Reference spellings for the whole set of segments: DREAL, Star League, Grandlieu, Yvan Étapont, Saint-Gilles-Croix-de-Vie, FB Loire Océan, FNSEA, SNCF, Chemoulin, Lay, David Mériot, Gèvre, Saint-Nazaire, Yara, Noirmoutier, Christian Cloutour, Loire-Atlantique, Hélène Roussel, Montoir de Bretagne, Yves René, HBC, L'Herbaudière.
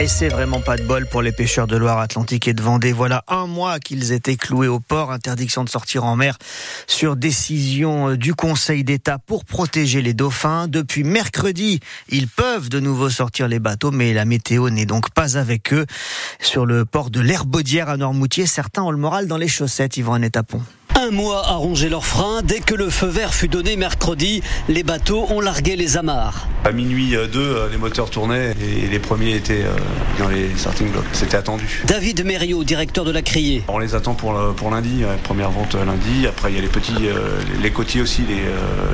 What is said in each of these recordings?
Et c'est vraiment pas de bol pour les pêcheurs de Loire-Atlantique et de Vendée. Voilà un mois qu'ils étaient cloués au port. Interdiction de sortir en mer sur décision du Conseil d'État pour protéger les dauphins. Depuis mercredi, ils peuvent de nouveau sortir les bateaux, mais la météo n'est donc pas avec eux. Sur le port de l'Herbaudière à Noirmoutier, certains ont le moral dans les chaussettes, Yvan Étapont. Un mois à ronger leurs freins. Dès que le feu vert fut donné mercredi, les bateaux ont largué les amarres. À minuit 2, les moteurs tournaient et les premiers étaient dans les starting blocks. C'était attendu. David Mériot, directeur de la criée. On les attend pour lundi. Première vente lundi. Après, il y a les petits, les côtiers aussi,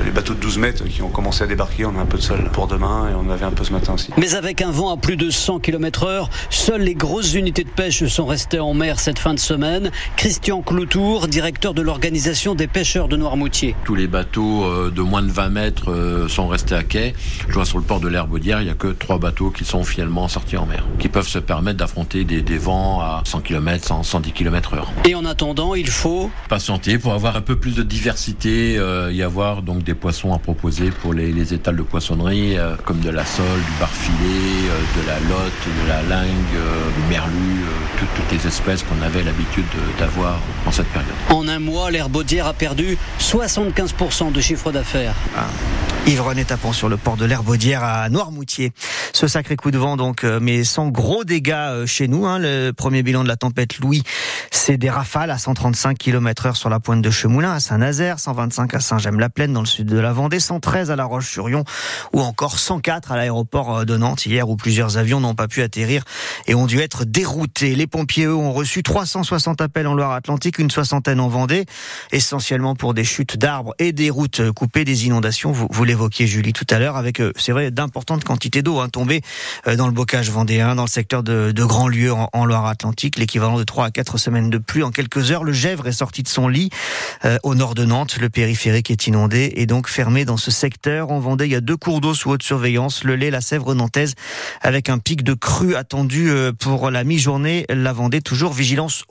les bateaux de 12 mètres qui ont commencé à débarquer. On a un peu de sol pour demain et on en avait un peu ce matin aussi. Mais avec un vent à plus de 100 km/h, seules les grosses unités de pêche sont restées en mer cette fin de semaine. Christian Cloutour, directeur de l'organisation des pêcheurs de Noirmoutier. Tous les bateaux de moins de 20 mètres sont restés à quai. Je vois sur le port de l'Herbaudière, il n'y a que 3 bateaux qui sont finalement sortis en mer, qui peuvent se permettre d'affronter des vents à 100 km, 110 km/h. Et en attendant, il faut patienter pour avoir un peu plus de diversité, y avoir donc des poissons à proposer pour les étals de poissonnerie, comme de la sole, du bar-filet, de la lotte, de la lingue, du merlu, toutes les espèces qu'on avait l'habitude d'avoir en cette période. En un mois, l'Herbaudière a perdu 75% de chiffre d'affaires. Yves René tapant sur le port de l'Herbaudière à Noirmoutier. Ce sacré coup de vent donc, mais sans gros dégâts chez nous. Le premier bilan de la tempête Louis, c'est des rafales à 135 km/h sur la pointe de Chemoulin, à Saint-Nazaire, 125 à Saint-Gemme-la-Plaine dans le sud de la Vendée, 113 à La Roche-sur-Yon ou encore 104 à l'aéroport de Nantes hier, où plusieurs avions n'ont pas pu atterrir et ont dû être déroutés. Les pompiers, eux, ont reçu 360 appels en Loire-Atlantique, une soixantaine en Vendée, essentiellement pour des chutes d'arbres et des routes coupées, des inondations. Vous l'évoquiez, Julie, tout à l'heure, avec, c'est vrai, d'importantes quantités d'eau tombées dans le bocage vendéen, dans le secteur de Grandlieu en Loire-Atlantique, l'équivalent de 3 à 4 semaines de pluie. En quelques heures, le Gèvre est sorti de son lit au nord de Nantes. Le périphérique est inondé et donc fermé dans ce secteur. En Vendée, il y a 2 cours d'eau sous haute surveillance, le Lay, la Sèvre nantaise, avec un pic de crue attendu pour la mi-journée. La Vendée, toujours vigilance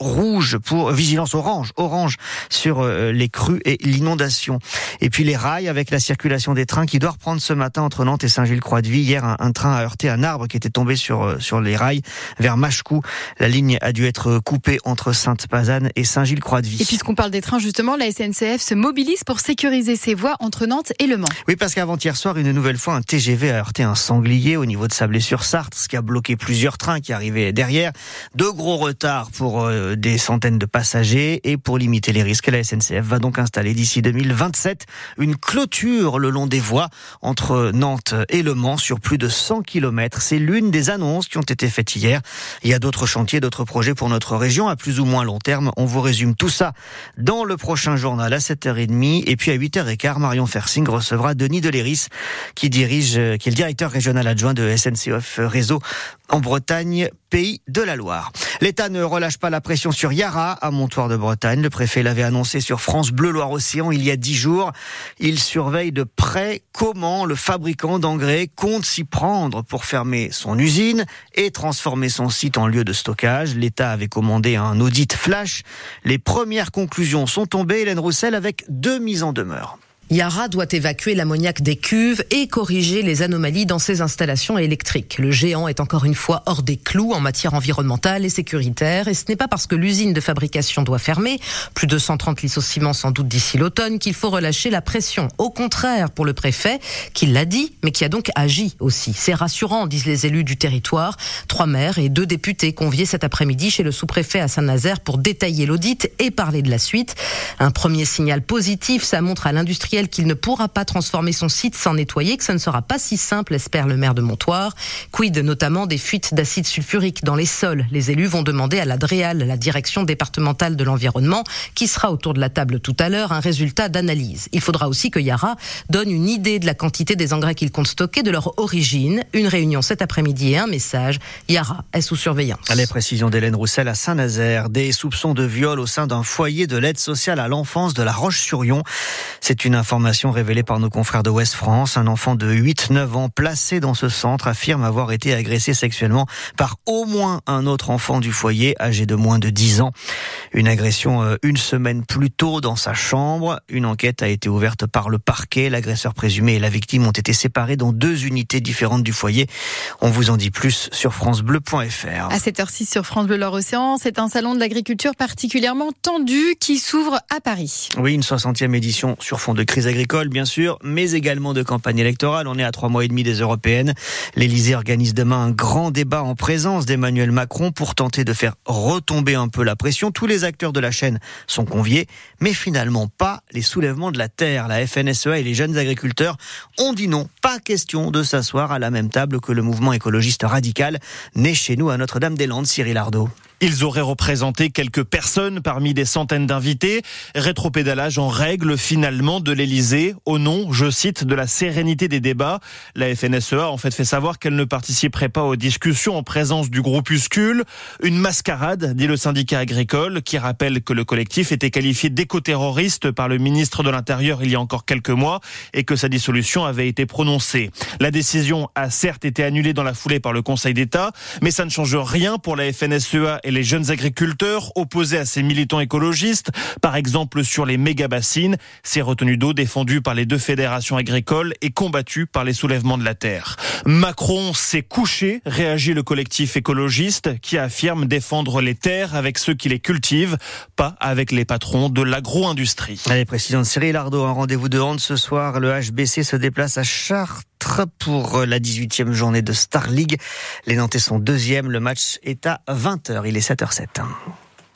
orange sur les crues et l'inondation. Et puis les rails avec la circulation des trains qui doit reprendre ce matin entre Nantes et Saint-Gilles-Croix-de-Vie. Hier, un train a heurté un arbre qui était tombé sur les rails vers Machecoul. La ligne a dû être coupée entre Sainte-Pazanne et Saint-Gilles-Croix-de-Vie. Et puisqu'on parle des trains, justement, la SNCF se mobilise pour sécuriser ses voies entre Nantes et Le Mans. Oui, parce qu'avant-hier soir, une nouvelle fois, un TGV a heurté un sanglier au niveau de Sablé-sur-Sarthe, ce qui a bloqué plusieurs trains qui arrivaient derrière. De gros retards pour des centaines de passagers, et pour limiter les risques, la SNCF va donc installer d'ici 2027 une clôture le long des voies entre Nantes et Le Mans sur plus de 100 km. C'est l'une des annonces qui ont été faites hier. Il y a d'autres chantiers, d'autres projets pour notre région à plus ou moins long terme. On vous résume tout ça dans le prochain journal à 7h30. Et puis à 8h15, Marion Fersing recevra Denis Deléris qui est le directeur régional adjoint de SNCF Réseau en Bretagne, pays de la Loire. L'État ne relâche pas la pression sur Yara à Montoir de Bretagne. Le préfet l'avait annoncé sur France Bleu Loire-Océan il y a 10 jours. Il surveille de près comment le fabricant d'engrais compte s'y prendre pour fermer son usine et transformer son site en lieu de stockage. L'État avait commandé un audit flash. Les premières conclusions sont tombées, Hélène Roussel, avec 2 mises en demeure. Yara doit évacuer l'ammoniac des cuves et corriger les anomalies dans ses installations électriques. Le géant est encore une fois hors des clous en matière environnementale et sécuritaire, et ce n'est pas parce que l'usine de fabrication doit fermer, plus de 130 licenciements sans doute d'ici l'automne, qu'il faut relâcher la pression. Au contraire, pour le préfet, qui l'a dit, mais qui a donc agi aussi. C'est rassurant, disent les élus du territoire. 3 maires et 2 députés conviés cet après-midi chez le sous-préfet à Saint-Nazaire pour détailler l'audit et parler de la suite. Un premier signal positif, ça montre à l'industrie qu'il ne pourra pas transformer son site sans nettoyer, que ça ne sera pas si simple, espère le maire de Montoir. Quid notamment des fuites d'acide sulfurique dans les sols. Les élus vont demander à la DREAL, la direction départementale de l'environnement, qui sera autour de la table tout à l'heure, un résultat d'analyse. Il faudra aussi que Yara donne une idée de la quantité des engrais qu'il compte stocker, de leur origine. Une réunion cet après-midi et un message. Yara est sous surveillance. Les précisions d'Hélène Roussel à Saint-Nazaire. Des soupçons de viol au sein d'un foyer de l'aide sociale à l'enfance de La Roche-sur-Yon. C'est une information révélée par nos confrères de Ouest France. Un enfant de 8-9 ans placé dans ce centre affirme avoir été agressé sexuellement par au moins un autre enfant du foyer âgé de moins de 10 ans. Une agression une semaine plus tôt dans sa chambre. Une enquête a été ouverte par le parquet. L'agresseur présumé et la victime ont été séparés dans deux unités différentes du foyer. On vous en dit plus sur francebleu.fr. À 7h06 sur France Bleu Loire-Océan, c'est un salon de l'agriculture particulièrement tendu qui s'ouvre à Paris. Oui, une 60e édition sur fond de crise agricole, bien sûr, mais également de campagne électorale. On est à 3 mois et demi des européennes. L'Elysée organise demain un grand débat en présence d'Emmanuel Macron pour tenter de faire retomber un peu la pression. Tous les acteurs de la chaîne sont conviés, mais finalement pas les soulèvements de la terre. La FNSEA et les jeunes agriculteurs ont dit non. Pas question de s'asseoir à la même table que le mouvement écologiste radical né chez nous à Notre-Dame-des-Landes, Cyril Ardo. Ils auraient représenté quelques personnes parmi des centaines d'invités. Rétropédalage en règle finalement de l'Elysée au nom, je cite, de la sérénité des débats. La FNSEA en fait savoir qu'elle ne participerait pas aux discussions en présence du groupuscule. Une mascarade, dit le syndicat agricole, qui rappelle que le collectif était qualifié d'éco-terroriste par le ministre de l'Intérieur il y a encore quelques mois et que sa dissolution avait été prononcée. La décision a certes été annulée dans la foulée par le Conseil d'État, mais ça ne change rien pour la FNSEA et les jeunes agriculteurs opposés à ces militants écologistes, par exemple sur les méga-bassines, ces retenues d'eau défendues par les deux fédérations agricoles et combattues par les soulèvements de la terre. Macron s'est couché, réagit le collectif écologiste qui affirme défendre les terres avec ceux qui les cultivent, pas avec les patrons de l'agro-industrie. Allez, précision de Cyril Ardo, un rendez-vous de hand ce soir. Le HBC se déplace à Chartres pour la 18e journée de Star League. Les Nantais sont deuxièmes. Le match est à 20h. Il est 7h07.